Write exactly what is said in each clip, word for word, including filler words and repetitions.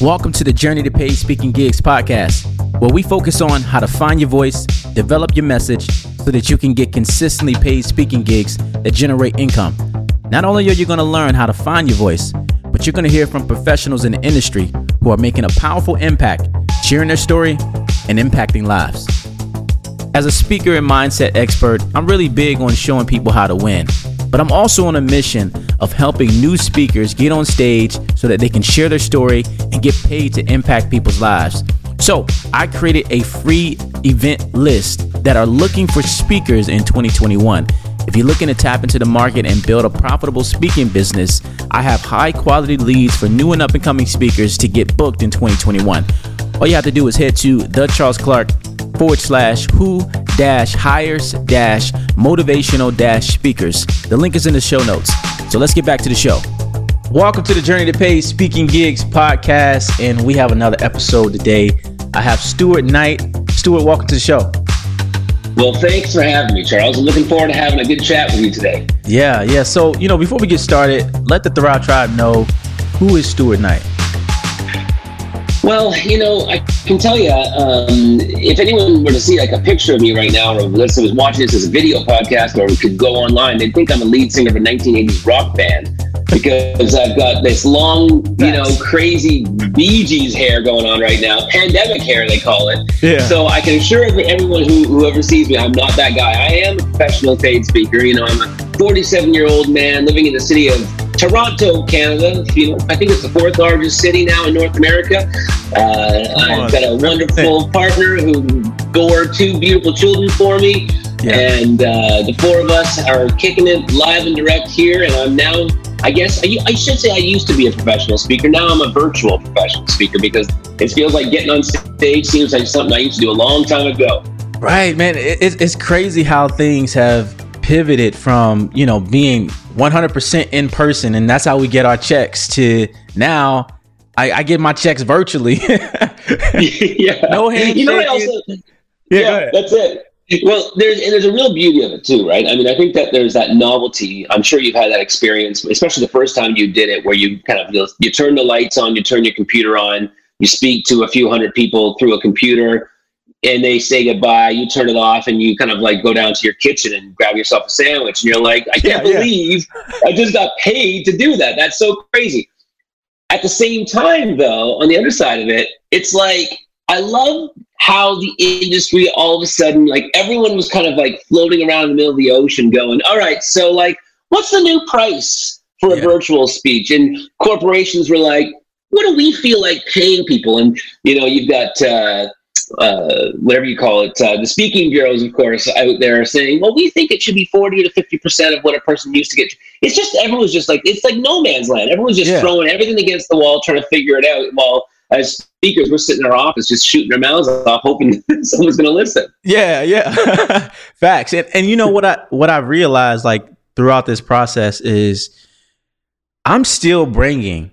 Welcome to the Journey to Paid Speaking Gigs podcast, where we focus on how to find your voice, develop your message, so that you can get consistently paid speaking gigs that generate income. Not only are you going to learn how to find your voice, but you're going to hear from professionals in the industry who are making a powerful impact, sharing their story, and impacting lives. As a speaker and mindset expert, I'm really big on showing people how to win, but I'm also on a mission of helping new speakers get on stage so that they can share their story and get paid to impact people's lives. So I created a free event list that are looking for speakers in twenty twenty-one. If you're looking to tap into the market and build a profitable speaking business, I have high quality leads for new and up and coming speakers to get booked in twenty twenty-one. All you have to do is head to thecharlesclark forward slash who dash hires dash motivational dash speakers. The link is in the show notes. So let's get back to the show. Welcome to the Journey to Paid Speaking Gigs podcast, and we have another episode today. I have Stuart Knight. Stuart, welcome to the show. Well, thanks for having me, Charles. I'm looking forward to having a good chat with you today. Yeah, yeah. So, you know, before we get started, let the Thrive Tribe know, who is Stuart Knight? Well, you know, I can tell you, um, if anyone were to see like a picture of me right now, or listen, was watching this as a video podcast, or could go online, they'd think I'm a lead singer of a nineteen eighties rock band, because I've got this long, you know, crazy Bee Gees hair going on right now. Pandemic hair, they call it. Yeah. So I can assure everyone who whoever sees me, I'm not that guy. I am a professional paid speaker. You know, I'm a forty-seven-year-old man living in the city of Toronto, Canada. You know, I think it's the fourth largest city now in North America. Uh, I've got a wonderful partner who bore two beautiful children for me. Yeah. And uh, the four of us are kicking it live and direct here. And I'm now, I guess, I, I should say I used to be a professional speaker. Now I'm a virtual professional speaker, because it feels like getting on stage seems like something I used to do a long time ago. Right, man. It, it's crazy how things have pivoted from, you know, being one hundred percent in person, and that's how we get our checks, to now I, I get my checks virtually. Yeah. No hands. You know what also? Yeah, yeah that's it. Well, there's and there's a real beauty of it too, right? I mean, I think that there's that novelty. I'm sure you've had that experience, especially the first time you did it, where you kind of, you turn the lights on, you turn your computer on, you speak to a few hundred people through a computer, and they say goodbye, you turn it off, and you kind of like go down to your kitchen and grab yourself a sandwich, and you're like, I can't yeah, believe yeah. I just got paid to do that. That's so crazy. At the same time, though, on the other side of it, it's like, I love how the industry all of a sudden, like everyone was kind of like floating around in the middle of the ocean going, all right, so like, what's the new price for a yeah. virtual speech? And corporations were like, what do we feel like paying people? And, you know, you've got uh, uh, whatever you call it, uh, the speaking bureaus, of course, out there saying, well, we think it should be forty to fifty percent of what a person used to get. It's just, everyone's just like, it's like no man's land. Everyone's just yeah. throwing everything against the wall, trying to figure it out while, as speakers, we're sitting in our office just shooting our mouths off, hoping someone's going to listen. Yeah, yeah. Facts. And, and you know what I what I realized like throughout this process is I'm still bringing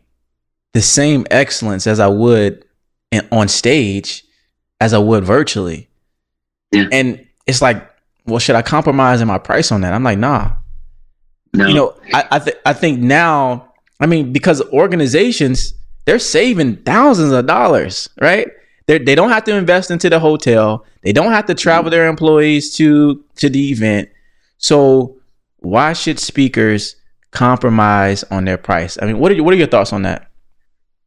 the same excellence as I would in, on stage as I would virtually. Yeah. And it's like, well, should I compromise in my price on that? I'm like, nah. No. You know, I I, th- I think now, I mean, because organizations, they're saving thousands of dollars, right? They they don't have to invest into the hotel. They don't have to travel their employees to to the event. So why should speakers compromise on their price? I mean, what are you, what are your thoughts on that?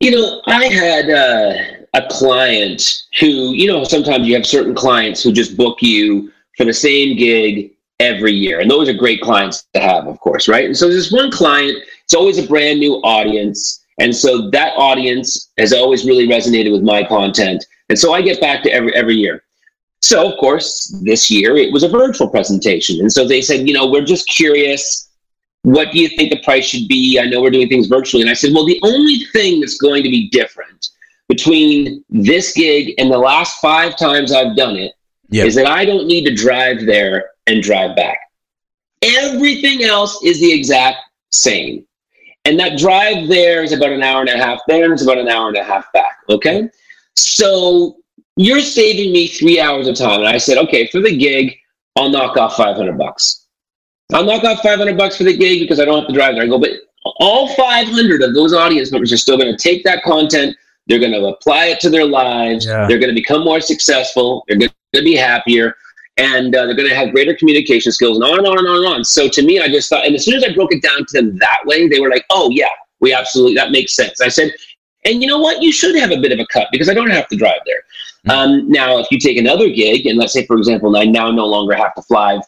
You know, I had uh, a client who, you know, sometimes you have certain clients who just book you for the same gig every year, and those are great clients to have, of course, right? And so there's this one client. It's always a brand new audience. And so that audience has always really resonated with my content. And so I get back to every every year. So, of course, this year it was a virtual presentation. And so they said, you know, we're just curious. What do you think the price should be? I know we're doing things virtually. And I said, well, the only thing that's going to be different between this gig and the last five times I've done it yep. is that I don't need to drive there and drive back. Everything else is the exact same. And that drive there is about an hour and a half there, and it's about an hour and a half back, okay? So you're saving me three hours of time. And I said, okay, for the gig, I'll knock off five hundred bucks. I'll knock off five hundred bucks for the gig because I don't have to drive there. I go, but all five hundred of those audience members are still going to take that content. They're going to apply it to their lives. Yeah. They're going to become more successful. They're going to be happier. And uh, they're going to have greater communication skills, and on and on and on and on. So to me, I just thought, and as soon as I broke it down to them that way, they were like, oh, yeah, we absolutely, that makes sense. I said, and you know what? You should have a bit of a cut because I don't have to drive there. Mm-hmm. Um, now, if you take another gig, and let's say, for example, I now no longer have to fly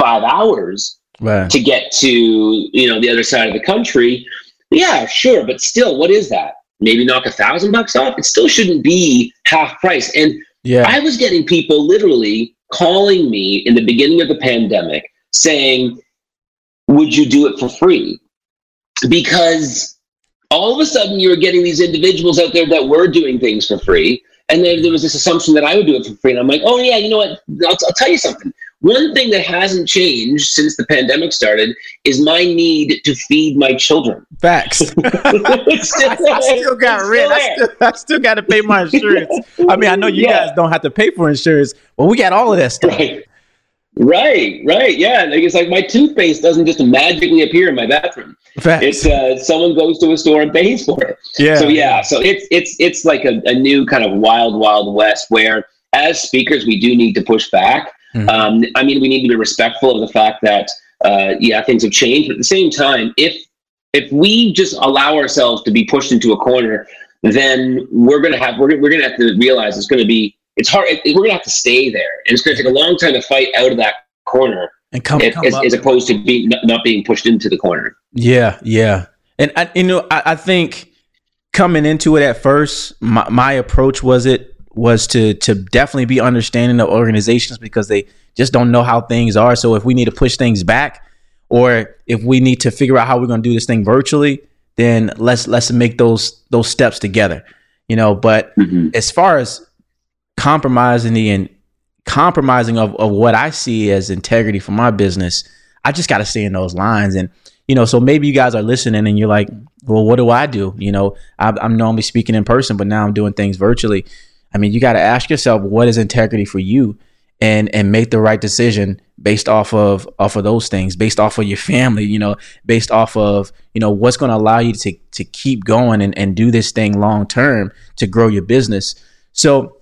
five hours right. to get to, you know, the other side of the country. Yeah, sure. But still, what is that? Maybe knock a thousand bucks off. It still shouldn't be half price. And yeah. I was getting people literally calling me in the beginning of the pandemic saying, would you do it for free? Because all of a sudden you were getting these individuals out there that were doing things for free. And then there was this assumption that I would do it for free. And I'm like, oh yeah, you know what? I'll, I'll tell you something. One thing that hasn't changed since the pandemic started is my need to feed my children. Facts. it's still, I still got it's rent. Still I, still, I still got to pay my insurance. I mean, I know you yeah. guys don't have to pay for insurance, but we got all of that stuff. Right, right, right. Yeah. Like, it's like my toothpaste doesn't just magically appear in my bathroom. Facts. It's uh, someone goes to a store and pays for it. Yeah. So yeah. So it's it's it's like a, a new kind of wild, wild west where, as speakers, we do need to push back. Mm-hmm. Um, I mean, we need to be respectful of the fact that, uh, yeah, things have changed. But at the same time, if if we just allow ourselves to be pushed into a corner, then we're gonna have we're we're gonna have to realize it's gonna be it's hard. It, we're gonna have to stay there, and it's gonna take a long time to fight out of that corner, and come, if, come as, as opposed to being not being pushed into the corner. Yeah, yeah, and I, you know, I, I think coming into it at first, my, my approach was it. was to to definitely be understanding of organizations because they just don't know how things are. So if we need to push things back, or if we need to figure out how we're going to do this thing virtually, then let's let's make those those steps together, you know. But mm-hmm. as far as compromising the and compromising of, of what I see as integrity for my business, I just got to stay in those lines. And you know, so maybe you guys are listening and you're like, well, what do I do? You know, I, I'm normally speaking in person, but now I'm doing things virtually. I mean, you got to ask yourself, what is integrity for you, and and make the right decision based off of off of those things, based off of your family, you know, based off of, you know, what's going to allow you to to keep going and, and do this thing long term to grow your business. So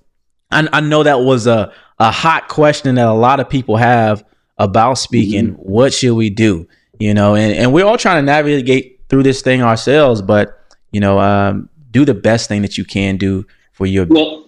I, I know that was a, a hot question that a lot of people have about speaking. Mm-hmm. What should we do? You know, and, and we're all trying to navigate through this thing ourselves. But, you know, um, do the best thing that you can do for your business.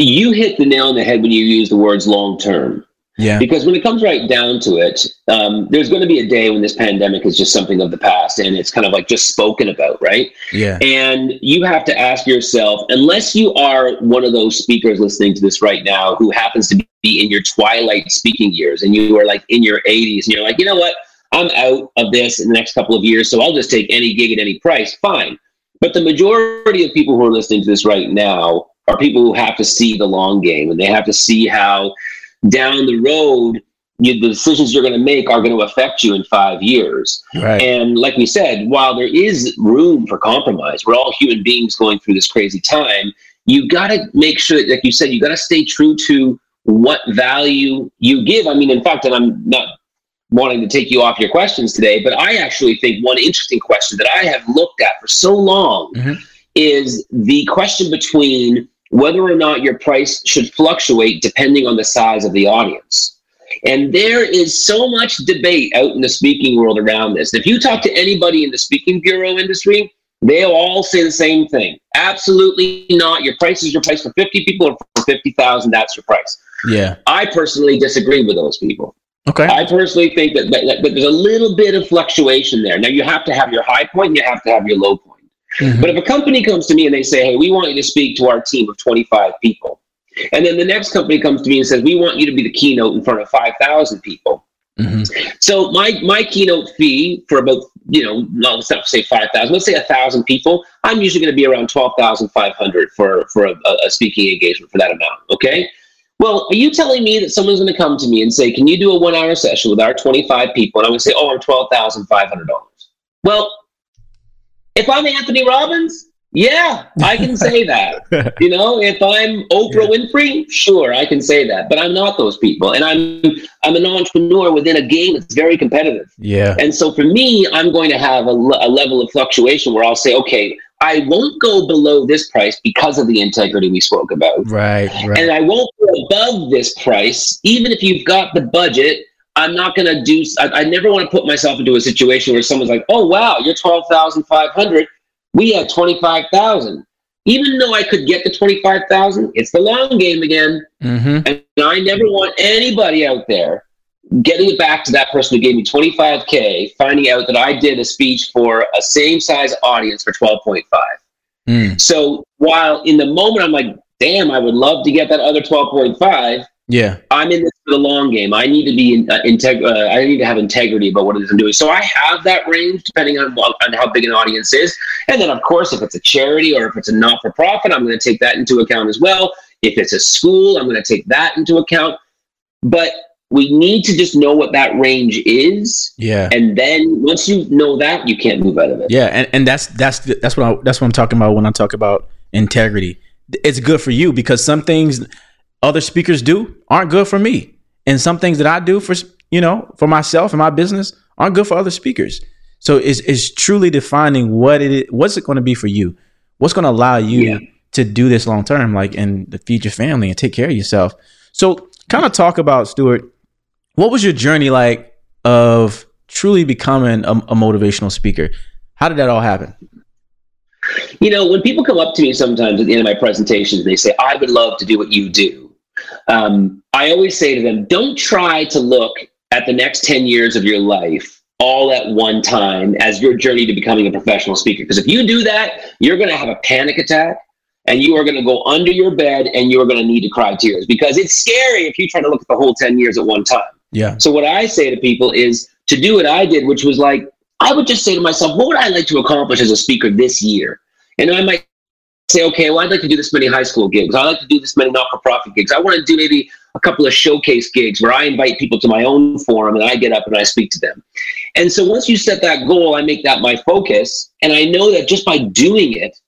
You hit the nail on the head when you use the words long-term. Yeah. Because when it comes right down to it, um, there's going to be a day when this pandemic is just something of the past and it's kind of like just spoken about, right? Yeah. And you have to ask yourself, unless you are one of those speakers listening to this right now who happens to be in your twilight speaking years and you are like in your eighties and you're like, you know what, I'm out of this in the next couple of years, so I'll just take any gig at any price, fine. But the majority of people who are listening to this right now are people who have to see the long game, and they have to see how down the road you, the decisions you're going to make are going to affect you in five years. Right. And like we said, while there is room for compromise, we're all human beings going through this crazy time. You got to make sure that, like you said, you got to stay true to what value you give. I mean, in fact, and I'm not wanting to take you off your questions today, but I actually think one interesting question that I have looked at for so long mm-hmm. is the question between whether or not your price should fluctuate depending on the size of the audience. And there is so much debate out in the speaking world around this. If you talk to anybody in the speaking bureau industry, they'll all say the same thing. Absolutely not. Your price is your price for fifty people or for fifty thousand. That's your price. Yeah. I personally disagree with those people. Okay. I personally think that, that, that there's a little bit of fluctuation there. Now, you have to have your high point and you have to have your low point. Mm-hmm. But if a company comes to me and they say, hey, we want you to speak to our team of twenty-five people. And then the next company comes to me and says, we want you to be the keynote in front of five thousand people. Mm-hmm. So my, my keynote fee for about, you know, no, let's not say five thousand, let's say one thousand people, I'm usually going to be around twelve thousand five hundred for, for a, a speaking engagement for that amount. Okay. Well, are you telling me that someone's going to come to me and say, can you do a one hour session with our twenty-five people? And I'm going to say, oh, I'm twelve thousand five hundred dollars. Well, if I'm Anthony Robbins, yeah, I can say that. You know, if I'm Oprah Winfrey, sure, I can say that. But I'm not those people. And I'm I'm an entrepreneur within a game that's very competitive. Yeah. And so for me, I'm going to have a, a level of fluctuation where I'll say, okay, I won't go below this price because of the integrity we spoke about. Right, right. And I won't go above this price. Even if you've got the budget, I'm not going to do, I, I never want to put myself into a situation where someone's like, oh, wow, you're twelve thousand five hundred dollars. We have twenty-five thousand dollars. Even though I could get the twenty-five thousand dollars, it's the long game again. Mm-hmm. And I never want anybody out there getting it back to that person who gave me twenty-five K, finding out that I did a speech for a same size audience for twelve point five. Mm. So while in the moment I'm like, damn, I would love to get that other twelve point five. Yeah. I'm in this for the long game. I need to be in, uh, integ- uh, I need to have integrity about what it is I'm doing. So I have that range depending on, on how big an audience is. And then of course, if it's a charity or if it's a not-for-profit, I'm going to take that into account as well. If it's a school, I'm going to take that into account. But we need to just know what that range is. Yeah. And then once you know that, you can't move out of it. Yeah. And, and that's, that's, that's what I, that's what I'm talking about when I talk about integrity. It's good for you because some things other speakers do aren't good for me. And some things that I do for, you know, for myself and my business aren't good for other speakers. So it's, it's truly defining what it is, what's it going to be for you? What's going to allow you yeah. to do this long-term, like, and to feed your family and take care of yourself. So kind of talk about, Stuart, what was your journey like of truly becoming a, a motivational speaker? How did that all happen? You know, when people come up to me sometimes at the end of my presentations, they say, I would love to do what you do. Um, I always say to them, don't try to look at the next ten years of your life all at one time as your journey to becoming a professional speaker. Because if you do that, you're going to have a panic attack. And you are going to go under your bed and you are going to need to cry tears because it's scary if you try to look at the whole ten years at one time. Yeah. So what I say to people is to do what I did, which was like, I would just say to myself, what would I like to accomplish as a speaker this year? And I might say, okay, well, I'd like to do this many high school gigs. I'd like to do this many not-for-profit gigs. I want to do maybe a couple of showcase gigs where I invite people to my own forum and I get up and I speak to them. And so once you set that goal, I make that my focus. And I know that just by doing it,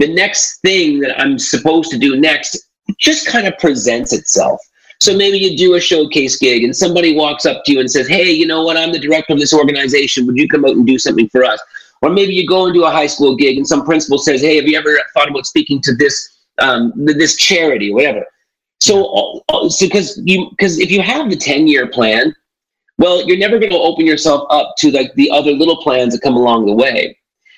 the next thing that I'm supposed to do next just kind of presents itself. So maybe you do a showcase gig and somebody walks up to you and says, hey, you know what? I'm the director of this organization. Would you come out and do something for us? Or maybe you go and do a high school gig and some principal says, hey, have you ever thought about speaking to this um, this charity, whatever? So because so you because if you have the ten-year plan, well, you're never going to open yourself up to like the other little plans that come along the way.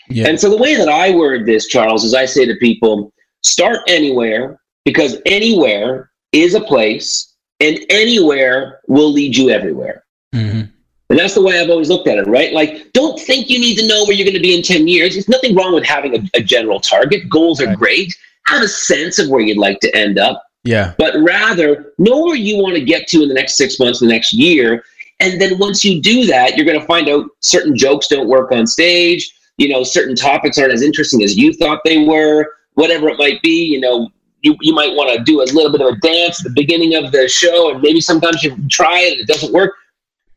Yeah. And so the way that I word this, Charles, is I say to people, start anywhere because anywhere is a place and anywhere will lead you everywhere. Mm-hmm. And that's the way I've always looked at it, right? Like, don't think you need to know where you're going to be in ten years. There's nothing wrong with having a, a general target. Goals are right. great. Have a sense of where you'd like to end up. Yeah. But rather, know where you want to get to in the next six months, the next year. And then once you do that, you're going to find out certain jokes don't work on stage. You know, certain topics aren't as interesting as you thought they were, whatever it might be. You know, you, you might want to do a little bit of a dance at the beginning of the show, and maybe sometimes you try it and it doesn't work.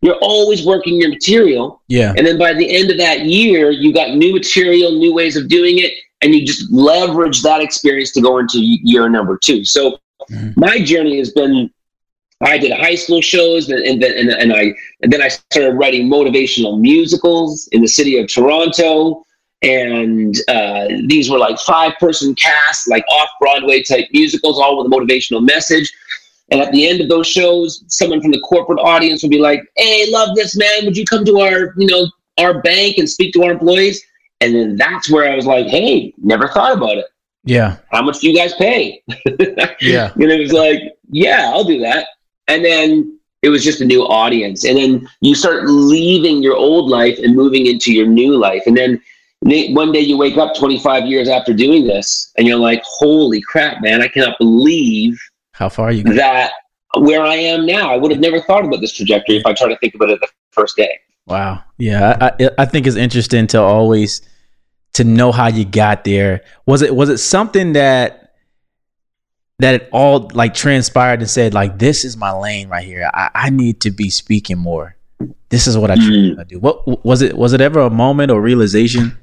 You're always working your material. Yeah. And then by the end of that year, you got new material, new ways of doing it, and you just leverage that experience to go into year number two. So mm-hmm. my journey has been, I did high school shows, and, and, and, and I and then I started writing motivational musicals in the city of Toronto. And uh, these were like five-person casts, like off-Broadway type musicals, all with a motivational message. And at the end of those shows, someone from the corporate audience would be like, hey, love this, man. Would you come to our, you know, our bank and speak to our employees? And then that's where I was like, hey, never thought about it. Yeah. How much do you guys pay? yeah. And it was like, yeah, I'll do that. And then it was just a new audience. And then you start leaving your old life and moving into your new life. And then one day you wake up twenty-five years after doing this and you're like, holy crap, man, I cannot believe how far you that where I am now. I would have never thought about this trajectory if I tried to think about it the first day. Wow. Yeah. I, I think it's interesting to always to know how you got there. Was it, was it something that, that it all like transpired and said like, this is my lane right here. I, I need to be speaking more. This is what I mm. do. What was it? Was it ever a moment or realization?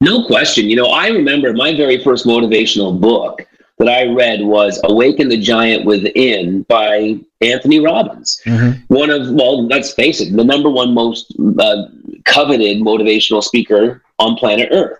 No question. You know, I remember my very first motivational book that I read was Awaken the Giant Within by Anthony Robbins. Mm-hmm. One of, well, let's face it, the number one most uh, coveted motivational speaker on planet Earth.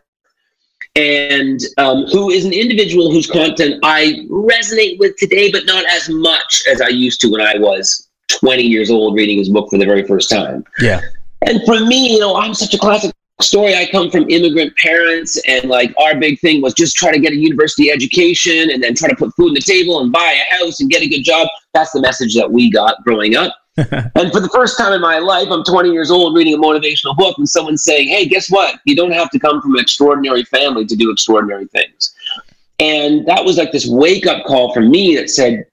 and um, who is an individual whose content I resonate with today, but not as much as I used to when I was twenty years old reading his book for the very first time. Yeah. And for me, you know, I'm such a classic story. I come from immigrant parents, and like our big thing was just try to get a university education and then try to put food on the table and buy a house and get a good job. That's the message that we got growing up. And for the first time in my life, I'm twenty years old reading a motivational book, and someone's saying, hey, guess what? You don't have to come from an extraordinary family to do extraordinary things. And that was like this wake-up call for me that said,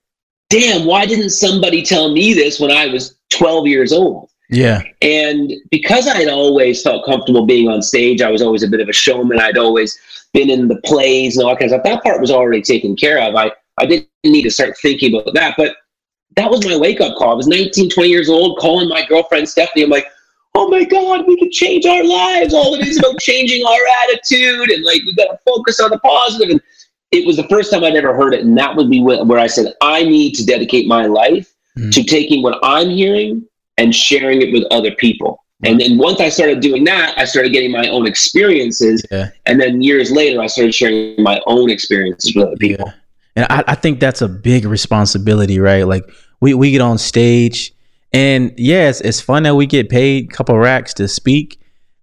damn, why didn't somebody tell me this when I was twelve years old? Yeah. And because I had always felt comfortable being on stage, I was always a bit of a showman. I'd always been in the plays and all kinds of stuff. That part was already taken care of. I, I didn't need to start thinking about that. But that was my wake-up call. I was nineteen, twenty years old, calling my girlfriend Stephanie. I'm like, oh my God, we can change our lives. All it is about changing our attitude, and like, we've got to focus on the positive. And it was the first time I'd ever heard it. And that would be where I said, I need to dedicate my life mm-hmm. to taking what I'm hearing and sharing it with other people. And then once I started doing that, I started getting my own experiences. Yeah. And then years later, I started sharing my own experiences with other people. Yeah. And I, I think that's a big responsibility, right? Like we, we get on stage, and yes, it's fun that we get paid a couple racks to speak,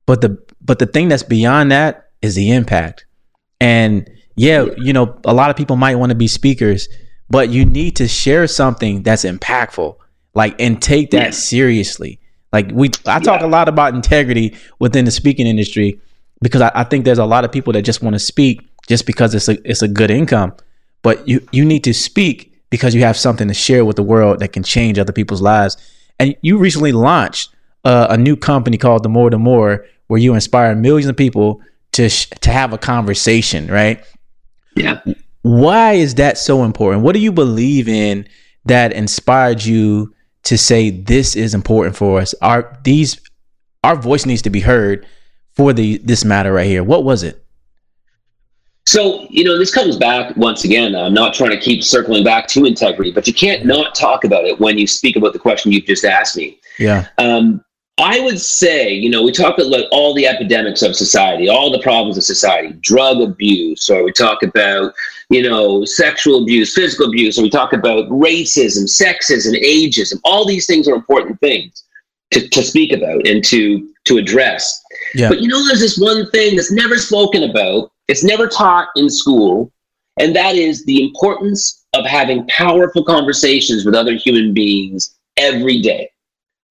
but the, but the thing that's beyond that is the impact. And yeah, you know, a lot of people might want to be speakers, but you need to share something that's impactful. Like, and take that yeah. seriously. Like we, I talk yeah. a lot about integrity within the speaking industry, because I, I think there's a lot of people that just want to speak just because it's a, it's a good income, but you, you need to speak because you have something to share with the world that can change other people's lives. And you recently launched uh, a new company called The More More, where you inspire millions of people to, sh- to have a conversation, right? Yeah. Why is that so important? What do you believe in that inspired you to say this is important for us? Our these our voice needs to be heard for the this matter right here. What was it? So, you know, this comes back once again. I'm not trying to keep circling back to integrity, but you can't not talk about it when you speak about the question you've just asked me. Yeah. Um, I would say, you know, we talk about like all the epidemics of society, all the problems of society, drug abuse, or we talk about, you know, sexual abuse, physical abuse, and we talk about racism, sexism, ageism. All these things are important things to, to speak about and to, to address. Yeah. But you know, there's this one thing that's never spoken about, it's never taught in school, and that is the importance of having powerful conversations with other human beings every day.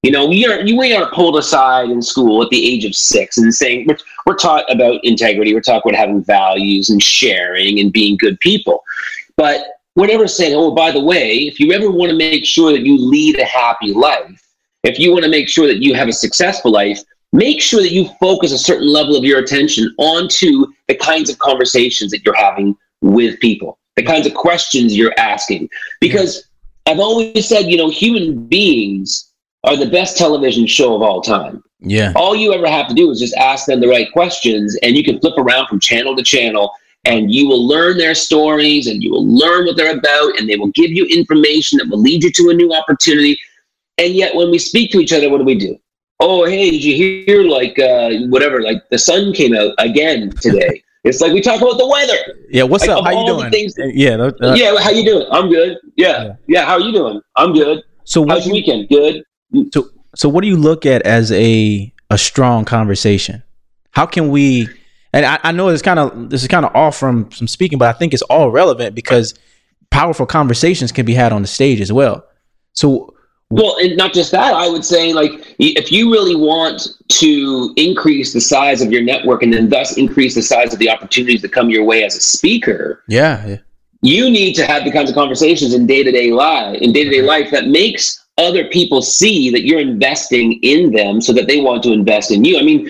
You know, we are we are pulled aside in school at the age of six and saying we're, we're taught about integrity, we're taught about having values and sharing and being good people. But we're never saying, oh, by the way, if you ever want to make sure that you lead a happy life, if you want to make sure that you have a successful life, make sure that you focus a certain level of your attention onto the kinds of conversations that you're having with people, the kinds of questions you're asking. Because I've always said, you know, human beings are the best television show of all time. Yeah. All you ever have to do is just ask them the right questions, and you can flip around from channel to channel, and you will learn their stories, and you will learn what they're about, and they will give you information that will lead you to a new opportunity. And yet when we speak to each other, what do we do? Oh, hey, did you hear like uh, whatever, like the sun came out again today. It's like we talk about the weather. Yeah, what's like, up? How you doing? Things, yeah, that, that, yeah, how you doing? I'm good. Yeah, yeah, yeah, how are you doing? I'm good. So what How's your weekend? Good. So, so what do you look at as a a strong conversation? How can we? And I, I know it's kind of this is kind of off from some speaking, but I think it's all relevant because powerful conversations can be had on the stage as well. So, well, and not just that, I would say like if you really want to increase the size of your network and then thus increase the size of the opportunities that come your way as a speaker, yeah, yeah. you need to have the kinds of conversations in day to day life in day to day life that makes other people see that you're investing in them so that they want to invest in you. I mean,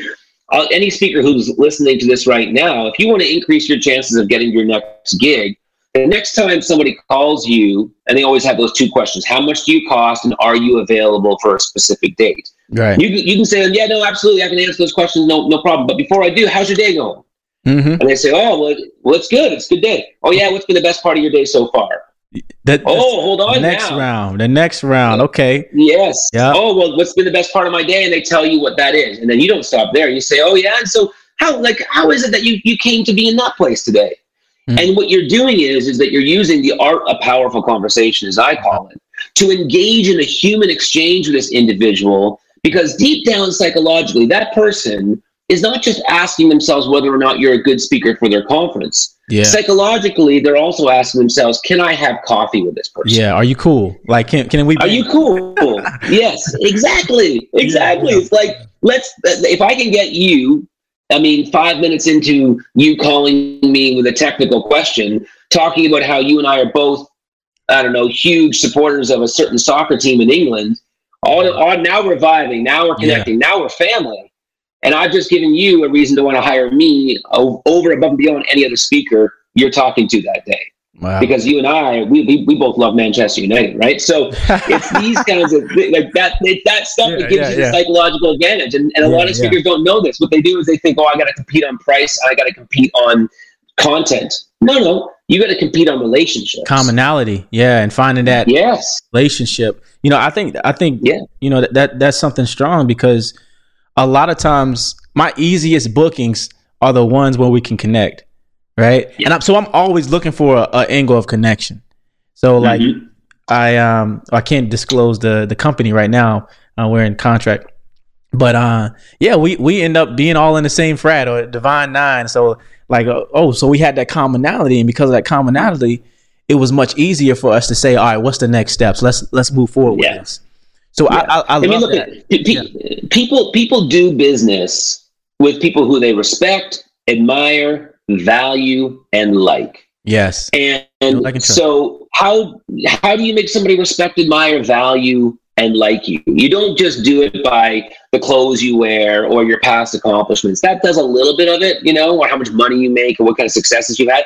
uh, any speaker who's listening to this right now, if you want to increase your chances of getting your next gig, the next time somebody calls you, and they always have those two questions, how much do you cost and are you available for a specific date? Right. You, you can say, yeah, no, absolutely, I can answer those questions, no no problem. But before I do, how's your day going? Mm-hmm. And they say, oh, well, well, it's good, it's a good day. Oh yeah, what's been the best part of your day so far? That, oh, hold on. Next now. round. The next round. Okay. Yes. Yep. Oh, well, what's been the best part of my day? And they tell you what that is. And then you don't stop there. You say, oh, yeah. And so How, like, how is it that you, you came to be in that place today? Mm-hmm. And what you're doing is, is that you're using the art of powerful conversation, as I call it, to engage in a human exchange with this individual, because deep down psychologically, that person is not just asking themselves whether or not you're a good speaker for their conference. Yeah. Psychologically, they're also asking themselves, can I have coffee with this person? Yeah. Are you cool? Like, can, can we? Are you cool? Yes, exactly. Exactly. Yeah. It's like, let's, if I can get you, I mean, five minutes into you calling me with a technical question, talking about how you and I are both, I don't know, huge supporters of a certain soccer team in England, all, all now we're vibing, now we're connecting, yeah. now we're family. And I've just given you a reason to want to hire me over, above and beyond any other speaker you're talking to that day. Wow. Because you and I, we, we we both love Manchester United, right? So it's these kinds of, like that it, that stuff yeah, that gives yeah, you the yeah. psychological advantage. And, and a yeah, lot of speakers yeah. don't know this. What they do is they think, oh, I got to compete on price. I got to compete on content. No, no. You got to compete on relationships. Commonality. Yeah. And finding that yes. relationship. You know, I think, I think, yeah. you know, that, that that's something strong, because a lot of times my easiest bookings are the ones where we can connect. Right. Yeah. And I'm, so I'm always looking for a, a angle of connection. So like mm-hmm. I, um, I can't disclose the, the company right now. Uh, we're in contract, but, uh, yeah, we, we end up being all in the same frat or Divine Nine. So like, uh, oh, so we had that commonality, and because of that commonality, it was much easier for us to say, all right, what's the next steps? Let's, let's move forward yeah. with this. So yeah. I, I, I love I mean, look, that. Pe- yeah. People, people do business with people who they respect, admire, value, and like. Yes. And, and so how how do you make somebody respect, admire, value, and like you? You don't just do it by the clothes you wear or your past accomplishments. That does a little bit of it, you know, or how much money you make or what kind of successes you had.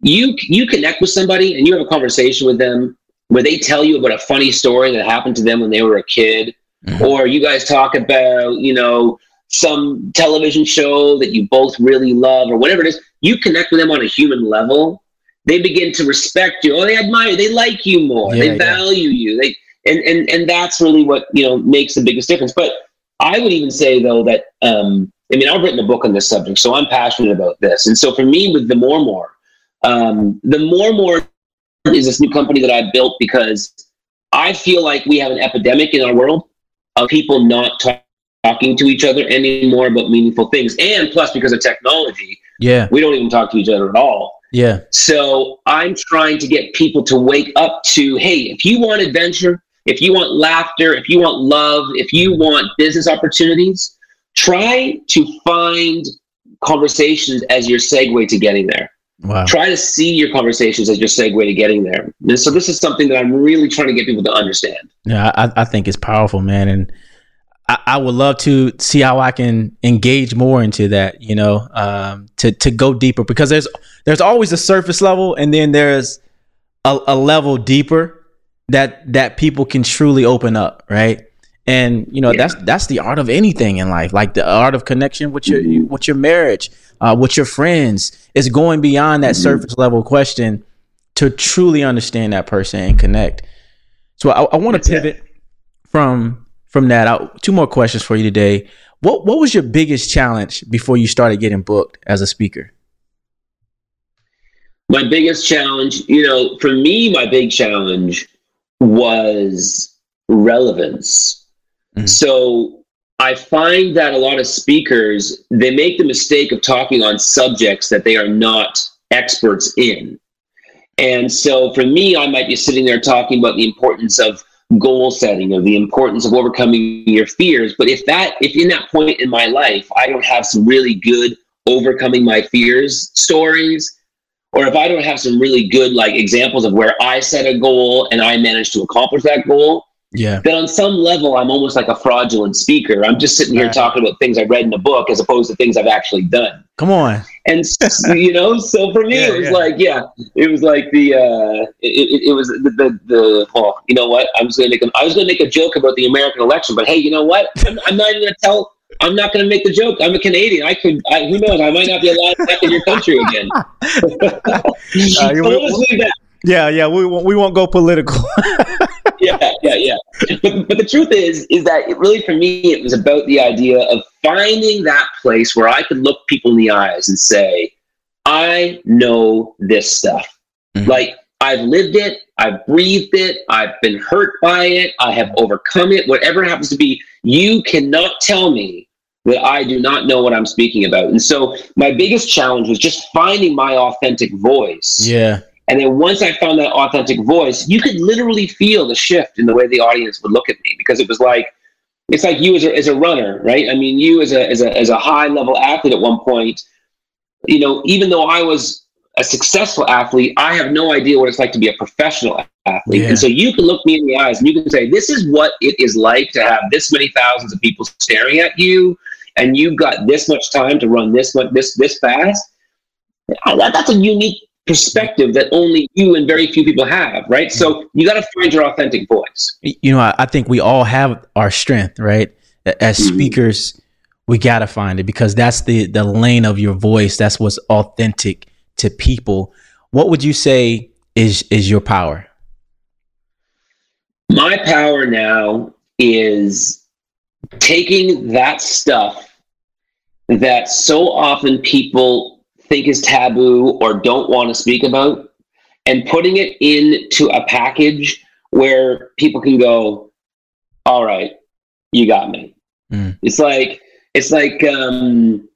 You you connect with somebody and you have a conversation with them where they tell you about a funny story that happened to them when they were a kid, mm-hmm. or you guys talk about, you know, some television show that you both really love or whatever it is. You connect with them on a human level. They begin to respect you. Oh, they admire you. They like you more. Yeah, they value yeah. you. They and, and and that's really what, you know, makes the biggest difference. But I would even say, though, that um, I mean, I've written a book on this subject, so I'm passionate about this. And so for me, with The More More, um, The More More is this new company that I built because I feel like we have an epidemic in our world of people not talking. talking to each other anymore about meaningful things. And plus, because of technology, yeah, we don't even talk to each other at all. Yeah. So I'm trying to get people to wake up to, hey, if you want adventure, if you want laughter, if you want love, if you want business opportunities, try to find conversations as your segue to getting there. Wow. Try to see your conversations as your segue to getting there. And so this is something that I'm really trying to get people to understand. Yeah, I, I think it's powerful, man. And I would love to see how I can engage more into that, you know, um, to, to go deeper, because there's, there's always a surface level. And then there's a, a level deeper that, that people can truly open up. Right. And, you know, yeah. that's, that's the art of anything in life, like the art of connection with your, mm-hmm. with your marriage, uh, with your friends. It's going beyond that mm-hmm. surface level question to truly understand that person and connect. So I, I want to pivot that. from, From that, I, two more questions for you today. What what was your biggest challenge before you started getting booked as a speaker? My biggest challenge, you know, for me, my big challenge was relevance. Mm-hmm. So I find that a lot of speakers, they make the mistake of talking on subjects that they are not experts in. And so for me, I might be sitting there talking about the importance of goal setting, of the importance of overcoming your fears. But if that, if in that point in my life, I don't have some really good overcoming my fears stories, or if I don't have some really good, like, examples of where I set a goal and I managed to accomplish that goal, yeah, then on some level, I'm almost like a fraudulent speaker. I'm just sitting here right. talking about things I read in a book as opposed to things I've actually done. Come on. And, you know, so for me, yeah, it was yeah. like, yeah, it was like the, uh, it, it was the, the, the oh, you know what? I was going to make a, I was going to make a joke about the American election, but hey, you know what? I'm, I'm not even going to tell, I'm not going to make the joke. I'm a Canadian. I could, I, who knows? I might not be allowed back in your country again. uh, so we'll, we'll, yeah, yeah. We won't, we won't go political. Yeah, yeah, yeah. But, but the truth is, is that it really, for me, it was about the idea of finding that place where I could look people in the eyes and say, I know this stuff. Mm-hmm. Like, I've lived it, I've breathed it, I've been hurt by it, I have overcome it, whatever it happens to be. You cannot tell me that I do not know what I'm speaking about. And so my biggest challenge was just finding my authentic voice. Yeah. And then once I found that authentic voice, you could literally feel the shift in the way the audience would look at me, because it was like, it's like you as a, as a runner, right? I mean, you as a, as a, as a high level athlete at one point, you know, even though I was a successful athlete, I have no idea what it's like to be a professional athlete. Yeah. And so you can look me in the eyes and you can say, this is what it is like to have this many thousands of people staring at you, and you've got this much time to run this much, this, this fast. That, that's a unique perspective that only you and very few people have, right? Yeah. So you got to find your authentic voice. You know, I, I think we all have our strength, right? As mm-hmm. speakers, we got to find it, because that's the, the lane of your voice. That's what's authentic to people. What would you say is is your power? My power now is taking that stuff that so often people think is taboo or don't want to speak about, and putting it into a package where people can go, all right, you got me. Mm. It's like, it's like, um,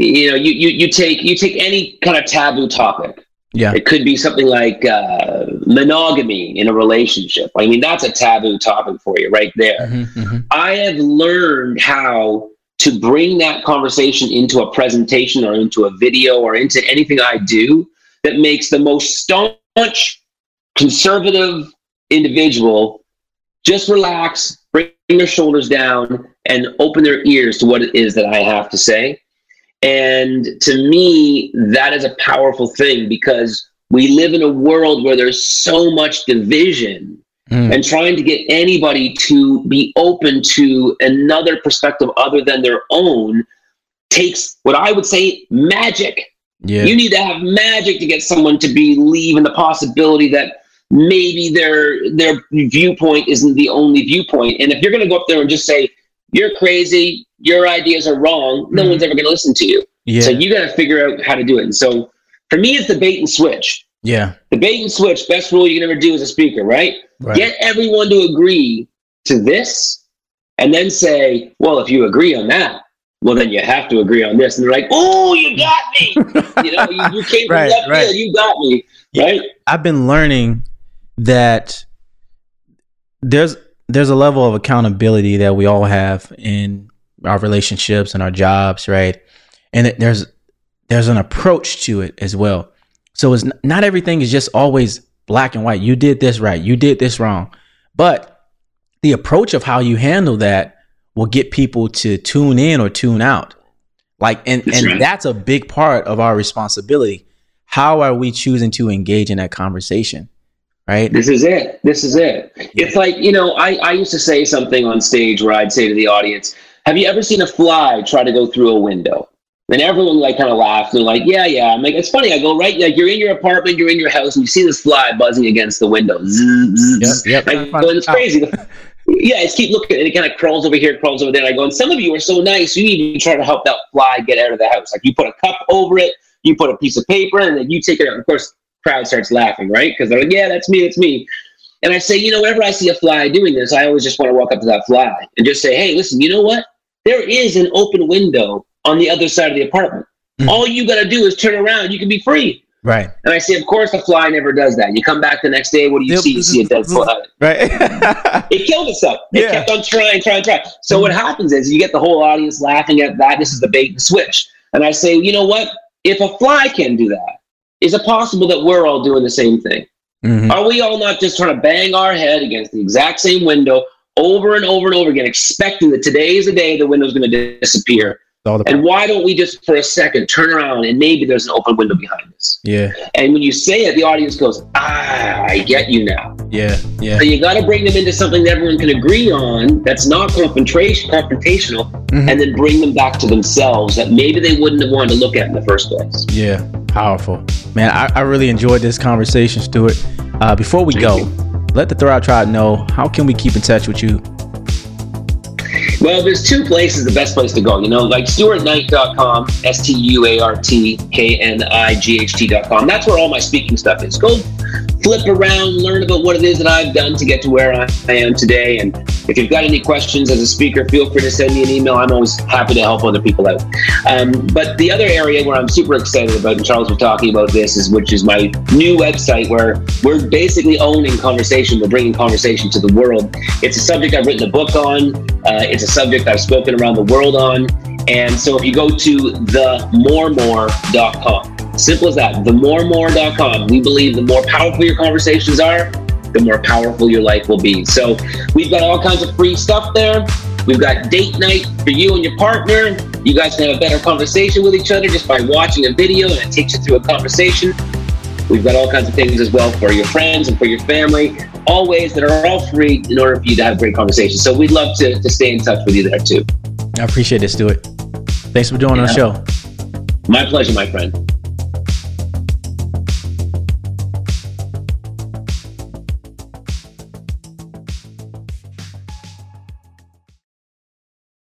you know, you, you, you take, you take any kind of taboo topic. Yeah. It could be something like uh, monogamy in a relationship. I mean, that's a taboo topic for you right there. Mm-hmm, mm-hmm. I have learned how to bring that conversation into a presentation or into a video or into anything I do that makes the most staunch, conservative individual just relax, bring their shoulders down, and open their ears to what it is that I have to say. And to me, that is a powerful thing, because we live in a world where there's so much division, mm. and trying to get anybody to be open to another perspective other than their own takes what I would say magic. Yeah. You need to have magic to get someone to believe in the possibility that maybe their their viewpoint isn't the only viewpoint. And if you're going to go up there and just say, you're crazy, your ideas are wrong, no mm. one's ever going to listen to you. Yeah. So you got to figure out how to do it. And so for me, it's the bait and switch. Yeah. The bait and switch, best rule you can ever do as a speaker, right? right? Get everyone to agree to this, and then say, well, if you agree on that, well, then you have to agree on this. And they're like, oh, you got me. You know, you, you came right, from left right. field, you got me. Yeah. Right? I've been learning that there's there's a level of accountability that we all have in our relationships and our jobs, right? And it, there's there's an approach to it as well. So it's n- not everything is just always black and white. You did this right, you did this wrong. But the approach of how you handle that will get people to tune in or tune out. Like, and that's, and right. that's a big part of our responsibility. How are we choosing to engage in that conversation? Right. This is it. This is it. Yeah. It's like, you know, I, I used to say something on stage where I'd say to the audience, have you ever seen a fly try to go through a window? And everyone like kind of laughs. They're like, yeah, yeah. I'm like, it's funny. I go, right. Like, you're in your apartment, you're in your house, and you see this fly buzzing against the window. Zzz, yep, yep. I go, it's crazy. Yeah. It's keep looking, and it kind of crawls over here, crawls over there. And I go, and some of you are so nice, you even try to help that fly get out of the house. Like, you put a cup over it, you put a piece of paper, and then you take it out. Of course, crowd starts laughing, right? Because they're like, yeah, that's me, that's me. And I say, you know, whenever I see a fly doing this, I always just want to walk up to that fly and just say, hey, listen, you know what? There is an open window on the other side of the apartment. Mm-hmm. All you got to do is turn around. You can be free. Right. And I say, of course, the fly never does that. You come back the next day, what do you yep. see? You see a dead fly. Right. It killed itself. It yeah. kept on trying, trying, trying. So mm-hmm. what happens is you get the whole audience laughing at that. This is the bait and switch. And I say, you know what? If a fly can do that, is it possible that we're all doing the same thing? Mm-hmm. Are we all not just trying to bang our head against the exact same window over and over and over again, expecting that today is the day the window's going to disappear? And why don't we just for a second turn around and maybe there's an open window behind us? Yeah. And when you say it, the audience goes, ah, I get you now. Yeah, yeah. So you got to bring them into something that everyone can agree on that's not confrontation, confrontational, mm-hmm. and then bring them back to themselves that maybe they wouldn't have wanted to look at in the first place. Yeah, powerful. Man, I, I really enjoyed this conversation, Stuart. Uh, before we Thank go, you. let the Thrive Tribe know, how can we keep in touch with you? Well, there's two places, the best place to go, you know, like Stuart Knight dot com, S T U A R T K N I G H T dot com. That's where all my speaking stuff is. Go flip around, learn about what it is that I've done to get to where I am today. And if you've got any questions as a speaker, feel free to send me an email. I'm always happy to help other people out. Um, but the other area where I'm super excited about, and Charles was talking about this, is which is my new website where we're basically owning conversation. We're bringing conversation to the world. It's a subject I've written a book on. Uh, it's a subject I've spoken around the world on. And so if you go to the more more dot com, simple as that, the more more dot com, we believe the more powerful your conversations are, the more powerful your life will be. So we've got all kinds of free stuff there. We've got date night for you and your partner. You guys can have a better conversation with each other just by watching a video, and it takes you through a conversation. We've got all kinds of things as well for your friends and for your family, all ways that are all free in order for you to have great conversations. So we'd love to, to stay in touch with you there too. I appreciate it, Stuart. Thanks for joining yeah. the show. My pleasure, my friend.